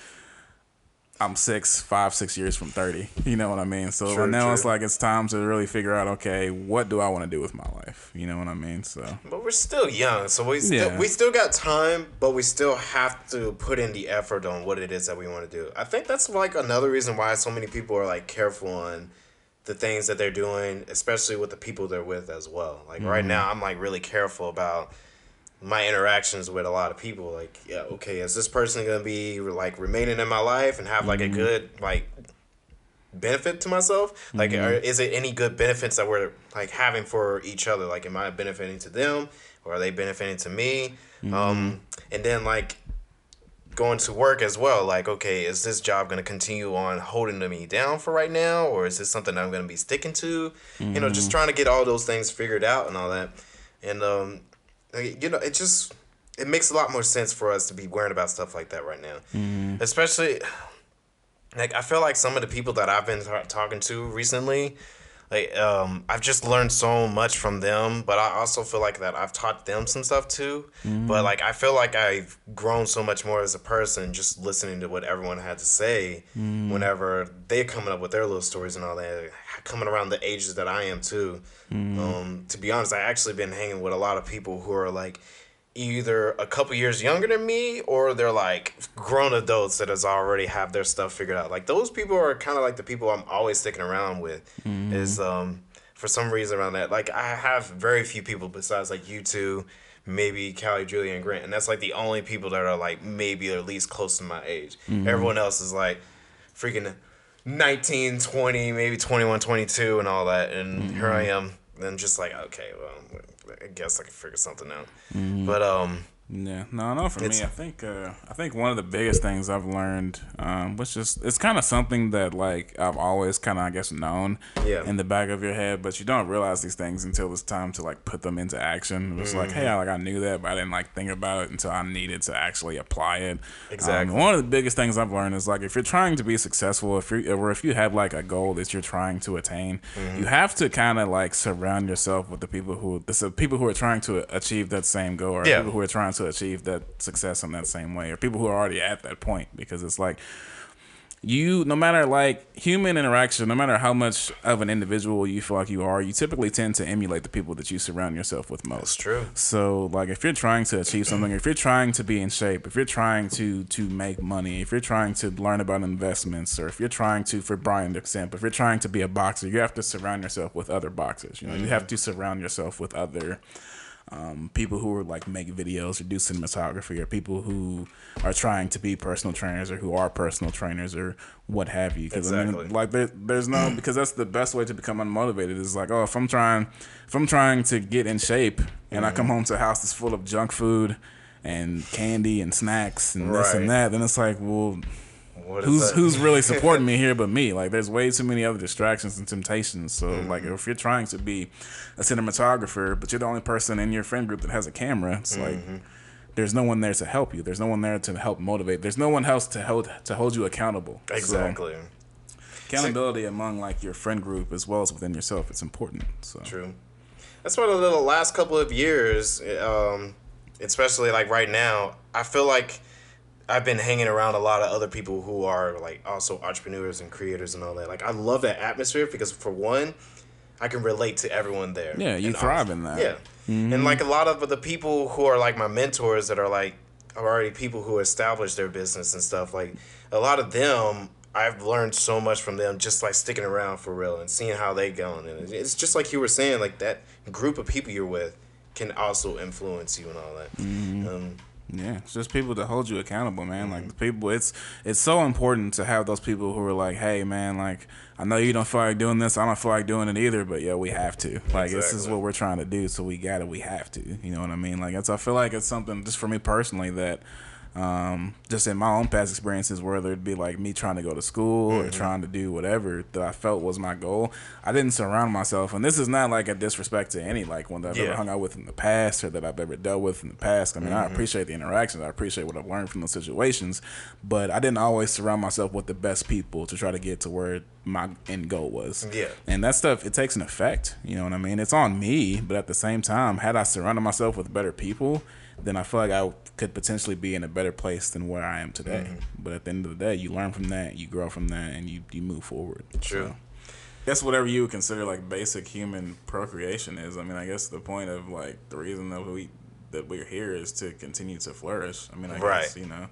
I'm six, five, six years from thirty. You know what I mean? So true, now true. It's like it's time to really figure out, okay, what do I want to do with my life? You know what I mean? So, but we're still young, so we still, yeah. we still got time, but we still have to put in the effort on what it is that we want to do. I think that's like another reason why so many people are like careful on the things that they're doing, especially with the people they're with as well. Like mm-hmm. right now, I'm like really careful about my interactions with a lot of people. Like, yeah, okay, is this person gonna be like remaining in my life and have like mm-hmm. a good like benefit to myself? Like, mm-hmm. are, is it any good benefits that we're like having for each other? Like, am I benefiting to them or are they benefiting to me? Mm-hmm. Um, and then like going to work as well. Like, okay, is this job gonna continue on holding me down for right now, or is this something I'm gonna be sticking to? Mm-hmm. You know, just trying to get all those things figured out and all that. And um. You know, it just, it makes a lot more sense for us to be worrying about stuff like that right now. Mm-hmm. Especially, like, I feel like some of the people that I've been t- talking to recently, like, um, I've just learned so much from them, but I also feel like that I've taught them some stuff too. Mm-hmm. But, like, I feel like I've grown so much more as a person just listening to what everyone had to say mm-hmm. whenever they're coming up with their little stories and all that, coming around the ages that I am too. Mm-hmm. Um, to be honest, I actually been hanging with a lot of people who are like either a couple years younger than me or they're like grown adults that has already have their stuff figured out. Like those people are kind of like the people I'm always sticking around with mm-hmm. is um, for some reason around that. Like I have very few people besides like you two, maybe Callie, Julia, and Grant. And that's like the only people that are like maybe at least close to my age. Mm-hmm. Everyone else is like freaking nineteen, twenty, maybe twenty-one, twenty-two and all that. And mm-hmm. here I am. And just like, okay, well, I guess I can figure something out. Mm-hmm. But, um... yeah. No, no, for me, I think uh, I think one of the biggest things I've learned um, was just, it's kind of something that, like, I've always kind of, I guess, known yeah. in the back of your head, but you don't realize these things until it's time to, like, put them into action. It was mm-hmm. like, hey, I, like, I knew that, but I didn't, like, think about it until I needed to actually apply it. Exactly. Um, one of the biggest things I've learned is, like, if you're trying to be successful, if you or if you have, like, a goal that you're trying to attain, mm-hmm. you have to kind of, like, surround yourself with the people who, the people who are trying to achieve that same goal or yeah. people who are trying to to achieve that success in that same way, or people who are already at that point, because it's like you, no matter like human interaction, no matter how much of an individual you feel like you are, you typically tend to emulate the people that you surround yourself with most. That's true. So like if you're trying to achieve something, if you're trying to be in shape, if you're trying to to make money, if you're trying to learn about investments, or if you're trying to, for Bryan to example, if you're trying to be a boxer, you have to surround yourself with other boxers. You know, mm-hmm. you have to surround yourself with other um, people who are like make videos or do cinematography, or people who are trying to be personal trainers or who are personal trainers or what have you. Because exactly. I mean, like there, there's no because that's the best way to become unmotivated. Is like, oh, if I'm trying, if I'm trying to get in shape and mm-hmm. I come home to a house that's full of junk food and candy and snacks and right. this and that, then it's like, well. Who's that? Who's really supporting me here but me? Like, there's way too many other distractions and temptations. So, mm-hmm. like, if you're trying to be a cinematographer, but you're the only person in your friend group that has a camera, it's mm-hmm. like there's no one there to help you. There's no one there to help motivate. There's no one else to hold to hold you accountable. Exactly. So, accountability so, among like your friend group as well as within yourself, it's important. So true. That's why the last couple of years, um, especially like right now, I feel like. I've been hanging around a lot of other people who are like also entrepreneurs and creators and all that. Like I love that atmosphere because for one, I can relate to everyone there. Yeah, you thrive in that. Yeah. Mm-hmm. And like a lot of the people who are like my mentors that are like are already people who established their business and stuff, like a lot of them I've learned so much from them just like sticking around for real and seeing how they going. And it's just like you were saying, like that group of people you're with can also influence you and all that. Mm-hmm. Um Yeah, it's just people to hold you accountable, man. Mm-hmm. Like the people, it's it's so important to have those people who are like, hey, man, like I know you don't feel like doing this, I don't feel like doing it either, but yeah, we have to. Like exactly. This is what we're trying to do, so we got it. We have to. You know what I mean? Like it's, I feel like it's something just for me personally that, um, just in my own past experiences, whether it be like me trying to go to school mm-hmm. or trying to do whatever that I felt was my goal, I didn't surround myself. And this is not like a disrespect to any like one that I've yeah. ever hung out with in the past or that I've ever dealt with in the past. I mean, mm-hmm. I appreciate the interactions. I appreciate what I've learned from those situations, but I didn't always surround myself with the best people to try to get to where my end goal was. Yeah. And that stuff, it takes an effect. You know what I mean? It's on me, but at the same time, had I surrounded myself with better people, then I feel like I could potentially be in a better place than where I am today. Mm-hmm. But at the end of the day, you learn from that, you grow from that, and you, you move forward. True. So, that's whatever you would consider like basic human procreation is. I mean, I guess the point of like the reason that we that we're here is to continue to flourish. I mean, I right. guess, you know.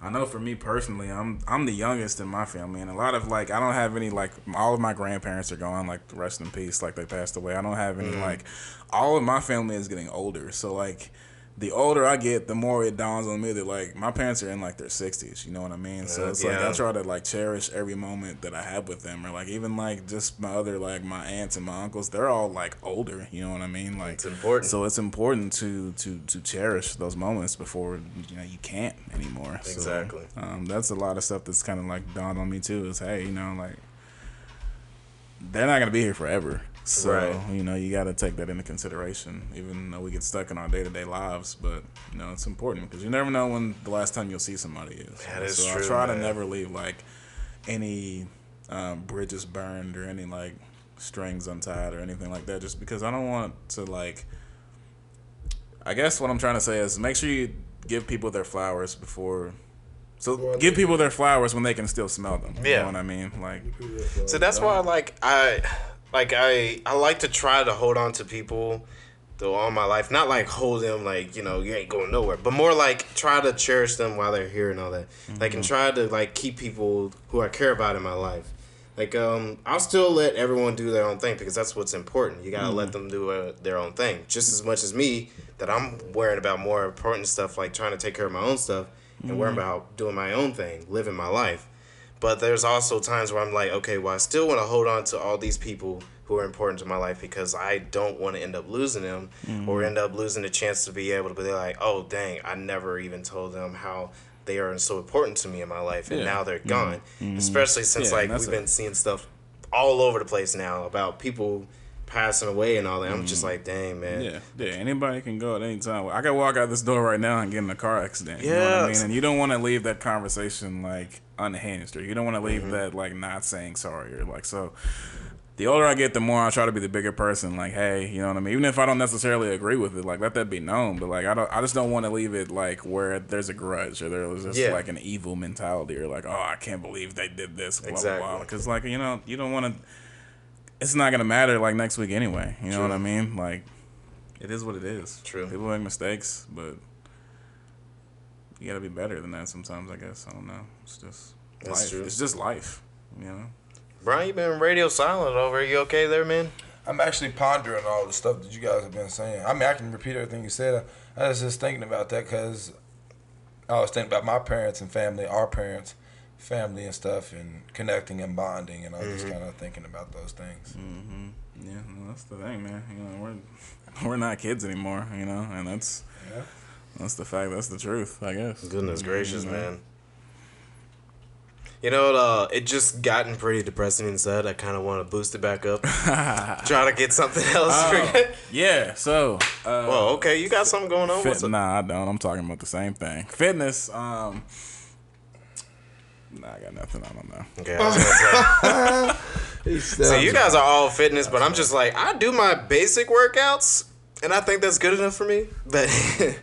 I know for me personally, I'm I'm the youngest in my family, and a lot of like I don't have any like all of my grandparents are gone, like rest in peace, like they passed away. I don't have any mm-hmm. like all of my family is getting older, so like. The older I get, the more it dawns on me that, like, my parents are in, like, their sixties. You know what I mean? So, it's yeah. like, I try to, like, cherish every moment that I have with them. Or, like, even, like, just my other, like, my aunts and my uncles, they're all, like, older. You know what I mean? Like, it's important. So, it's important to, to, to cherish those moments before, you know, you can't anymore. Exactly. So, um, that's a lot of stuff that's kind of, like, dawned on me, too, is, hey, you know, like, they're not going to be here forever. So, right. you know, you got to take that into consideration, even though we get stuck in our day-to-day lives. But, you know, it's important because you never know when the last time you'll see somebody is. That is so true, I try man. to never leave, like, any um, bridges burned or any, like, strings untied or anything like that just because I don't want to, like... I guess what I'm trying to say is make sure you give people their flowers before... So well, give people their flowers when they can still smell them. Yeah. You know what I mean? Like, so that's why, like, I... Like, I, I like to try to hold on to people though all my life. Not, like, hold them, like, you know, you ain't going nowhere. But more, like, try to cherish them while they're here and all that. Mm-hmm. Like, and try to, like, keep people who I care about in my life. Like, um, I'll still let everyone do their own thing because that's what's important. You got to mm-hmm. let them do a, their own thing. Just as much as me, that I'm worrying about more important stuff, like trying to take care of my own stuff and mm-hmm. worrying about doing my own thing, living my life. But there's also times where I'm like, okay, well, I still want to hold on to all these people who are important to my life because I don't want to end up losing them mm-hmm. or end up losing the chance to be able to be like, oh, dang, I never even told them how they are so important to me in my life. And yeah. now they're gone, mm-hmm. especially since yeah, like we've a- been seeing stuff all over the place now about people passing away and all that. I'm mm-hmm. just like, dang, man. Yeah, yeah. Anybody can go at any time. I could walk out this door right now and get in a car accident. Yeah. You know what I mean? And you don't want to leave that conversation like unhinged, or you don't want to leave mm-hmm. that like not saying sorry, or like so. The older I get, the more I try to be the bigger person. Like, hey, you know what I mean? Even if I don't necessarily agree with it, like let that be known. But like, I don't, I just don't want to leave it like where there's a grudge or there's just yeah. like an evil mentality or like, oh, I can't believe they did this, blah exactly. blah blah. Because like you know, you don't want to. It's not gonna matter like next week anyway. You know True. What I mean? Like, it is what it is. True. People make mistakes, but you gotta be better than that sometimes. I guess I don't know. It's just That's life. True. It's just life. You know. Brian, you been radio silent over. You okay there, man? I'm actually pondering all the stuff that you guys have been saying. I mean, I can repeat everything you said. I was just thinking about that because I was thinking about my parents and family, our parents, family and stuff, and connecting and bonding, and I was mm-hmm. just kind of thinking about those things. Mm-hmm. Yeah, well, that's the thing, man. You know, we're we're not kids anymore, you know, and that's yeah. that's the fact. That's the truth, I guess. Goodness gracious, mm-hmm. man. You know, uh, it just gotten pretty depressing inside. I kind of want to boost it back up. Try to get something else. Oh, yeah, so. Uh, well, okay, you got something going on? Fit, nah, I don't. I'm talking about the same thing. Fitness. Um, nah, I got nothing. I don't know. Okay. I was so you guys are all fitness, but I'm just like, I do my basic workouts. And I think that's good enough for me. But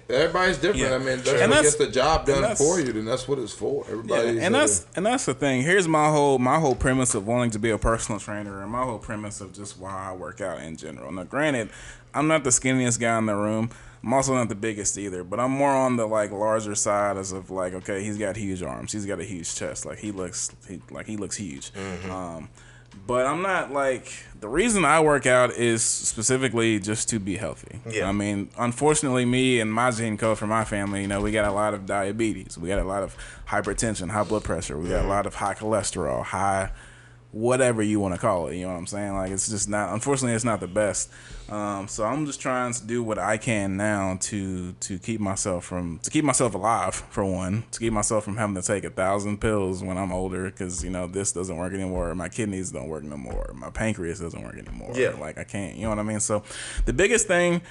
everybody's different. Yeah. I mean, if it gets the job done for you, then that's what it's for. Everybody. Yeah. And that's and that's the thing. Here's my whole my whole premise of wanting to be a personal trainer, and my whole premise of just why I work out in general. Now, granted, I'm not the skinniest guy in the room. I'm also not the biggest either, but I'm more on the like larger side as of like, okay, he's got huge arms, he's got a huge chest, like he looks he, like he looks huge. Mm-hmm. Um, But I'm not like, the reason I work out is specifically just to be healthy. Yeah. I mean, unfortunately, me and my gene code for my family, you know, we got a lot of diabetes. We got a lot of hypertension, high blood pressure. We got a lot of high cholesterol, high whatever you want to call it. You know what I'm saying? Like, it's just not, unfortunately, it's not the best. Um, so I'm just trying to do what I can now to to keep myself from, to keep myself alive, for one, to keep myself from having to take a thousand pills when I'm older because, you know, this doesn't work anymore. My kidneys don't work no more. My pancreas doesn't work anymore. Yeah. Like, I can't, you know what I mean? So the biggest thing,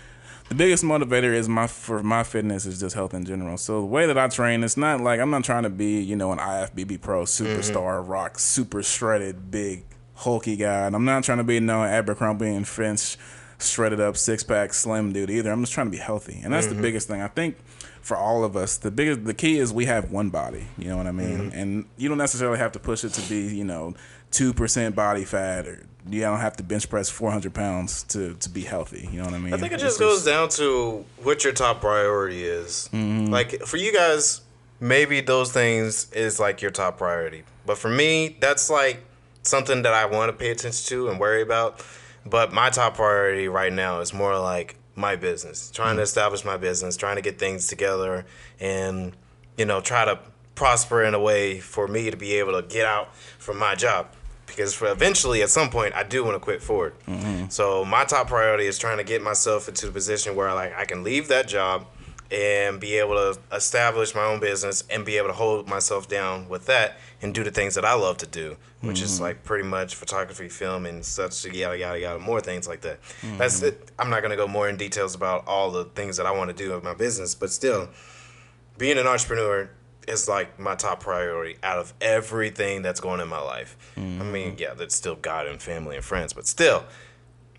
the biggest motivator is my for my fitness is just health in general. So the way that I train, it's not like I'm not trying to be, you know, an I F B B pro superstar, mm-hmm. rock, super shredded, big, hulky guy. And I'm not trying to be no Abercrombie and Finch, shredded up, six pack, slim dude either. I'm just trying to be healthy. And that's mm-hmm. the biggest thing. I think for all of us, the biggest, the key is we have one body. You know what I mean? Mm-hmm. And you don't necessarily have to push it to be, you know, two percent body fat, or you don't have to bench press four hundred pounds to, to be healthy. You know what I mean? I think it just goes down to what your top priority is. Mm-hmm. Like, for you guys, maybe those things is, like, your top priority. But for me, that's, like, something that I want to pay attention to and worry about. But my top priority right now is more like my business, trying mm-hmm. to establish my business, trying to get things together and, you know, try to prosper in a way for me to be able to get out from my job. Because for eventually, at some point, I do want to quit Ford. Mm-hmm. So my top priority is trying to get myself into a position where like I can leave that job and be able to establish my own business and be able to hold myself down with that and do the things that I love to do, which mm-hmm. is like pretty much photography, film, and such, yada, yada, yada, more things like that. Mm-hmm. That's it. I'm not going to go more in details about all the things that I want to do in my business, but still, being an entrepreneur is like my top priority out of everything that's going on in my life. Mm-hmm. I mean, yeah, that's still God and family and friends, but still,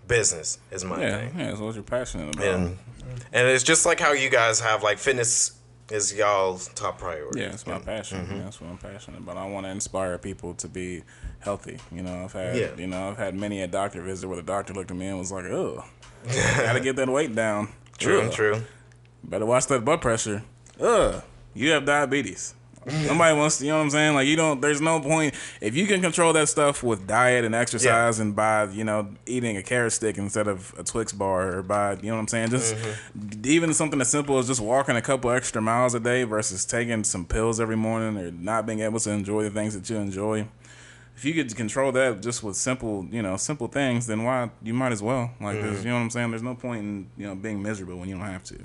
business is my yeah, thing. Yeah, it's what you're passionate about. And, and it's just like how you guys have, like, fitness is y'all's top priority. Yeah, it's my passion. Mm-hmm. That's what I'm passionate about. I want to inspire people to be healthy. You know, I've had, yeah. you know, I've had many a doctor visit where the doctor looked at me and was like, "Ugh, gotta get that weight down." True, Ugh. true. Better watch that blood pressure. Ugh. You have diabetes. Nobody wants to, you know what I'm saying? Like, you don't, there's no point. If you can control that stuff with diet and exercise yeah. and by, you know, eating a carrot stick instead of a Twix bar, or by, you know what I'm saying? Just mm-hmm. even something as simple as just walking a couple extra miles a day versus taking some pills every morning or not being able to enjoy the things that you enjoy. If you could control that just with simple, you know, simple things, then why, you might as well. Like, mm-hmm. you know what I'm saying? There's no point in, you know, being miserable when you don't have to.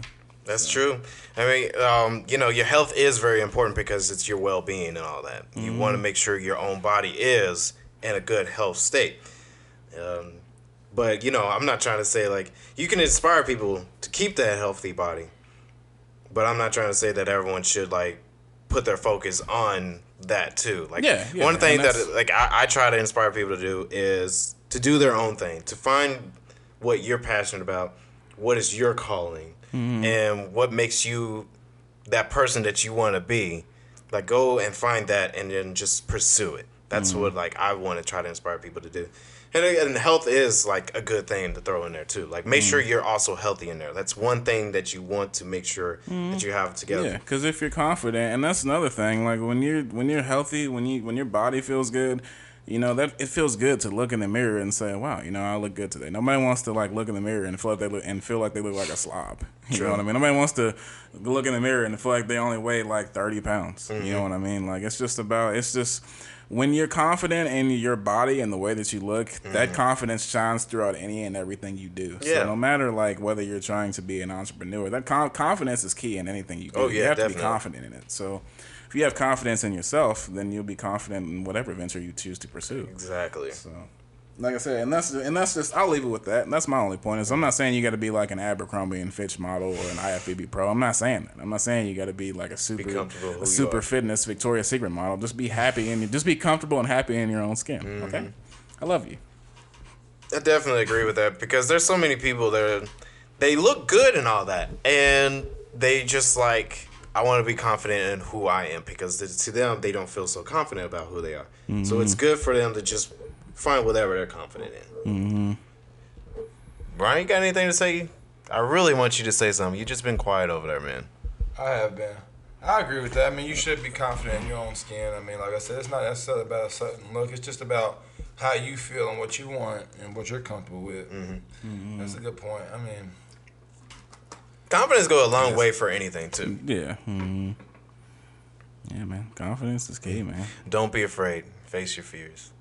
That's true. I mean, um, you know, your health is very important because it's your well-being and all that. You mm-hmm. want to make sure your own body is in a good health state. Um, but, you know, I'm not trying to say, like, you can inspire people to keep that healthy body. But I'm not trying to say that everyone should, like, put their focus on that, too. Like, yeah, yeah, one thing that, like, I, I try to inspire people to do is to do their own thing, to find what you're passionate about, what is your calling. Mm-hmm. And what makes you that person that you want to be, like, go and find that and then just pursue it. That's mm-hmm. what, like, I want to try to inspire people to do. And, and health is, like, a good thing to throw in there, too. Like, make mm-hmm. sure you're also healthy in there. That's one thing that you want to make sure mm-hmm. that you have together. Yeah, because if you're confident, and that's another thing, like, when you're, when you're healthy, when you when your body feels good, you know, that it feels good to look in the mirror and say, wow, you know, I look good today. Nobody wants to, like, look in the mirror and feel like they look, and feel like they look like a slob. You True. know what I mean? Nobody wants to look in the mirror and feel like they only weigh, like, thirty pounds. Mm-hmm. You know what I mean? Like, it's just about, it's just... when you're confident in your body and the way that you look, mm. that confidence shines throughout any and everything you do. Yeah. So no matter, like, whether you're trying to be an entrepreneur, that com- confidence is key in anything you do. Oh, yeah, you have definitely. to be confident in it. So if you have confidence in yourself, then you'll be confident in whatever venture you choose to pursue. Exactly. So, like I said, and that's and that's just, I'll leave it with that. And that's my only point is I'm not saying you got to be like an Abercrombie and Fitch model or an I F B B pro. I'm not saying that. I'm not saying you got to be like a super a super fitness Victoria's Secret model. Just be happy and just be comfortable and happy in your own skin. Mm-hmm. Okay, I love you. I definitely agree with that because there's so many people that are, they look good and all that, and they just like. I want to be confident in who I am because to them they don't feel so confident about who they are. Mm-hmm. So it's good for them to just find whatever they're confident in. Mm-hmm. Bryan, got anything to say? I really want you to say something. You've just been quiet over there, man. I have been. I agree with that. I mean, you should be confident in your own skin. I mean, like I said, it's not necessarily about a certain look. It's just about how you feel and what you want and what you're comfortable with. Mm-hmm. Mm-hmm. That's a good point. I mean... confidence go a long yes. way for anything, too. Yeah. Mm-hmm. Yeah, man. Confidence is key, man. Don't be afraid. Face your fears.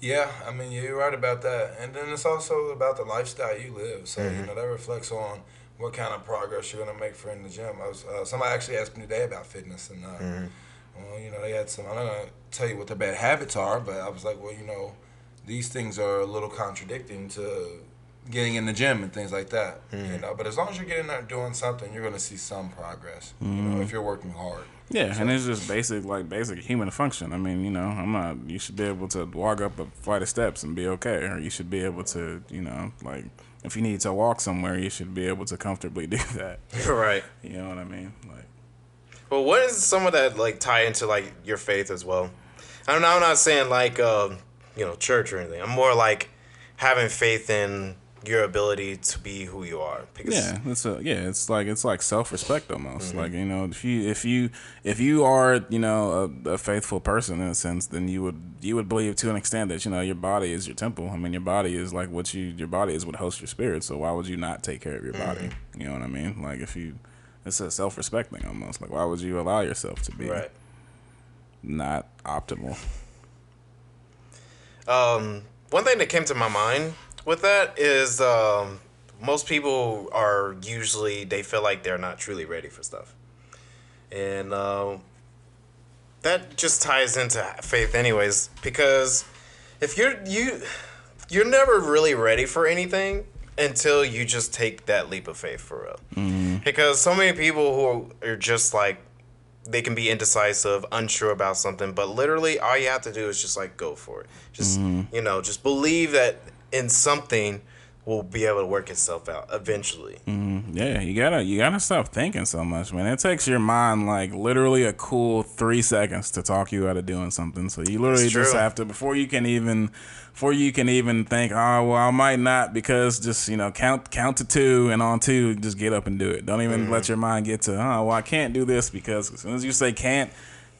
Yeah, I mean, you're right about that. And then it's also about the lifestyle you live. So, mm-hmm. you know, that reflects on what kind of progress you're going to make for in the gym. I was uh, somebody actually asked me today about fitness. And, uh, mm-hmm. well, you know, they had some, I'm not going to tell you what the bad habits are, but I was like, well, you know, these things are a little contradicting to getting in the gym and things like that, mm. you know. But as long as you're getting there doing something, you're going to see some progress, mm. you know, if you're working hard. Yeah, so. And it's just basic, like, basic human function. I mean, you know, I'm not, you should be able to walk up a flight of steps and be okay, or you should be able to, you know, like, if you need to walk somewhere, you should be able to comfortably do that. Right. You know what I mean? Like. Well, what is some of that, like, tie into, like, your faith as well? I don't know, I'm not saying, like, uh, you know, church or anything. I'm more, like, having faith in... your ability to be who you are. Because yeah, it's a, yeah, it's like it's like self-respect almost. Mm-hmm. Like, you know, if you if you if you are, you know, a, a faithful person in a sense, then you would you would believe to an extent that, you know, your body is your temple. I mean, your body is like what you your body is what hosts your spirit. So why would you not take care of your body? Mm-hmm. You know what I mean? Like if you, it's a self-respect thing almost. Like why would you allow yourself to be right. not optimal? Um, one thing that came to my mind. With that is um, most people are usually, they feel like they're not truly ready for stuff. And uh, that just ties into faith anyways, because if you're, you, you're never really ready for anything until you just take that leap of faith for real. Mm-hmm. Because so many people who are just like, they can be indecisive, unsure about something, but literally all you have to do is just like go for it. Just, mm-hmm. you know, just believe that in something will be able to work itself out eventually. Mm, yeah, you gotta you gotta stop thinking so much, man. It takes your mind like literally a cool three seconds to talk you out of doing something. So you literally just have to before you can even before you can even think, oh well, I might not because just you know count count to two and on two, just get up and do it. Don't even mm-hmm. let your mind get to, oh well, I can't do this because as soon as you say can't.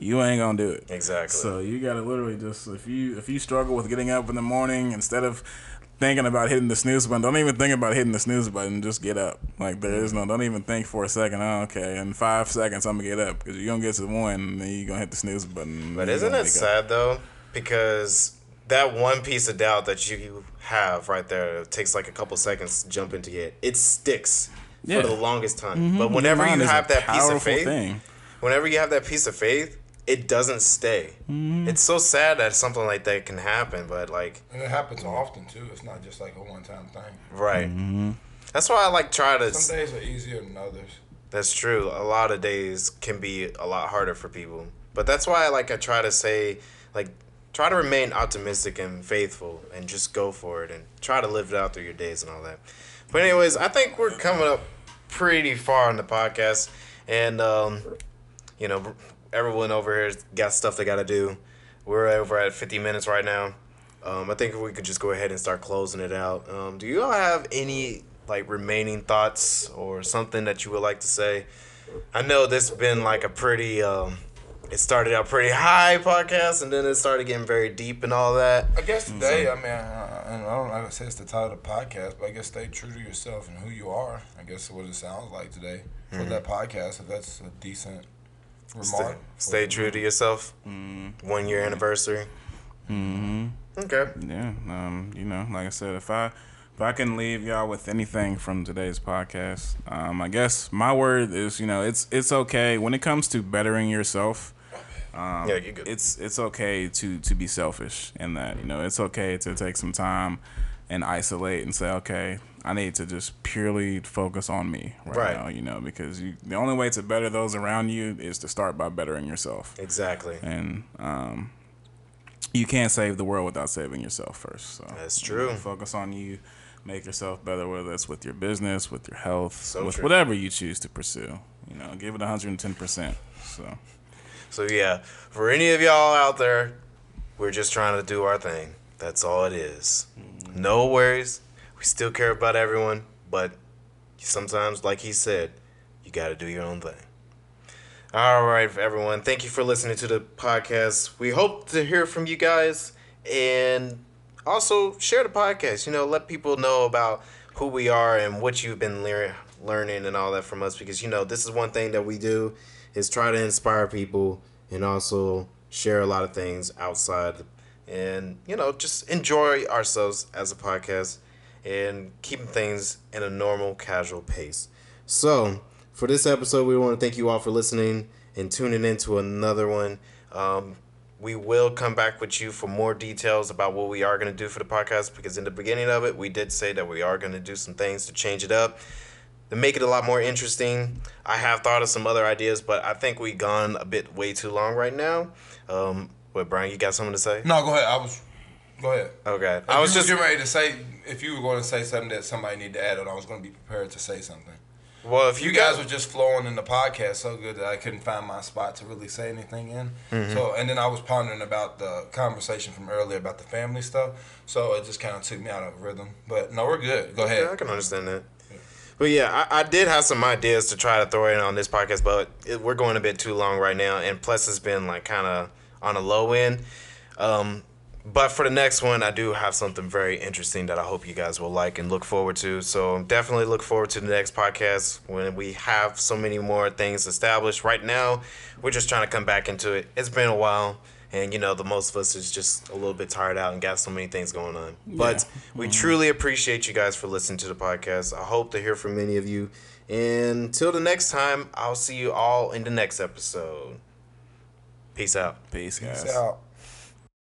You ain't gonna do it. Exactly. So you gotta literally just if you if you struggle with getting up in the morning, instead of thinking about hitting the snooze button, don't even think about hitting the snooze button. Just get up. Like there is no. Don't even think for a second. Oh, okay. In five seconds, I'm gonna get up because you're gonna get to one, and then you're gonna hit the snooze button. But isn't it sad up. though? Because that one piece of doubt that you have right there it takes like a couple seconds to jump into it. It sticks yeah. for the longest time. Mm-hmm. But whenever you have that piece of faith, thing. whenever you have that piece of faith. It doesn't stay. Mm-hmm. It's so sad that something like that can happen, but like... And it happens often, too. It's not just like a one-time thing. Right. Mm-hmm. That's why I like try to... Some days are easier than others. That's true. A lot of days can be a lot harder for people. But that's why I like I try to say, like, try to remain optimistic and faithful and just go for it and try to live it out through your days and all that. But anyways, I think we're coming up pretty far on the podcast. And, um, you know... everyone over here's got stuff they got to do. We're over at fifty minutes right now. Um, I think we could just go ahead and start closing it out. Um, do you all have any like remaining thoughts or something that you would like to say? I know this has been like a pretty um, it started out pretty high podcast, and then it started getting very deep and all that. I guess today, mm-hmm. I mean, I, I don't know, like I said, it's the title of the podcast, but I guess stay true to yourself and who you are. I guess what it sounds like today mm-hmm. with that podcast, if that's a decent remark. Stay, stay true to yourself. Mm-hmm. One year anniversary. Mm-hmm. Okay. Yeah. Um. You know, like I said, if I if I can leave y'all with anything from today's podcast, um, I guess my word is, you know, it's it's okay when it comes to bettering yourself. Um, yeah, you're good. It's it's okay to to be selfish in that. You know, it's okay to take some time and isolate and say, okay, I need to just purely focus on me right, right. now, you know, because you, the only way to better those around you is to start by bettering yourself. Exactly. And um. You can't save the world without saving yourself first. So that's true. Focus on you. Make yourself better, whether it's with your business, with your health, so with true. whatever you choose to pursue. You know, give it one hundred ten percent. So, so yeah, for any of y'all out there, we're just trying to do our thing. That's all it is. Mm-hmm. No worries. We still care about everyone, but sometimes, like he said, you got to do your own thing. All right, everyone. Thank you for listening to the podcast. We hope to hear from you guys, and also share the podcast. You know, let people know about who we are and what you've been le- learning and all that from us, because, you know, this is one thing that we do is try to inspire people and also share a lot of things outside and, you know, just enjoy ourselves as a podcast and keeping things in a normal, casual pace. So, for this episode, we want to thank you all for listening and tuning in to another one. Um, we will come back with you for more details about what we are going to do for the podcast, because in the beginning of it, we did say that we are going to do some things to change it up, to make it a lot more interesting. I have thought of some other ideas, but I think we've gone a bit way too long right now. Um, what, Bryan, you got something to say? No, go ahead. I was... Go ahead. Okay. If I was just getting ready to say, if you were going to say something that somebody needed to add on, I was going to be prepared to say something. Well, if you, you guys got... were just flowing in the podcast so good that I couldn't find my spot to really say anything in. Mm-hmm. So, and then I was pondering about the conversation from earlier about the family stuff. So it just kind of took me out of rhythm. But no, we're good. Go ahead. Yeah, I can understand that. Yeah. But yeah, I, I did have some ideas to try to throw in on this podcast, but it, we're going a bit too long right now. And plus, it's been like kind of on a low end. Um, but for the next one, I do have something very interesting that I hope you guys will like and look forward to. So definitely look forward to the next podcast when we have so many more things established. Right now, we're just trying to come back into it. It's been a while, and, you know, the most of us is just a little bit tired out and got so many things going on. Yeah. But we mm-hmm. truly appreciate you guys for listening to the podcast. I hope to hear from many of you. And till the next time, I'll see you all in the next episode. Peace out. Peace, guys. Peace out.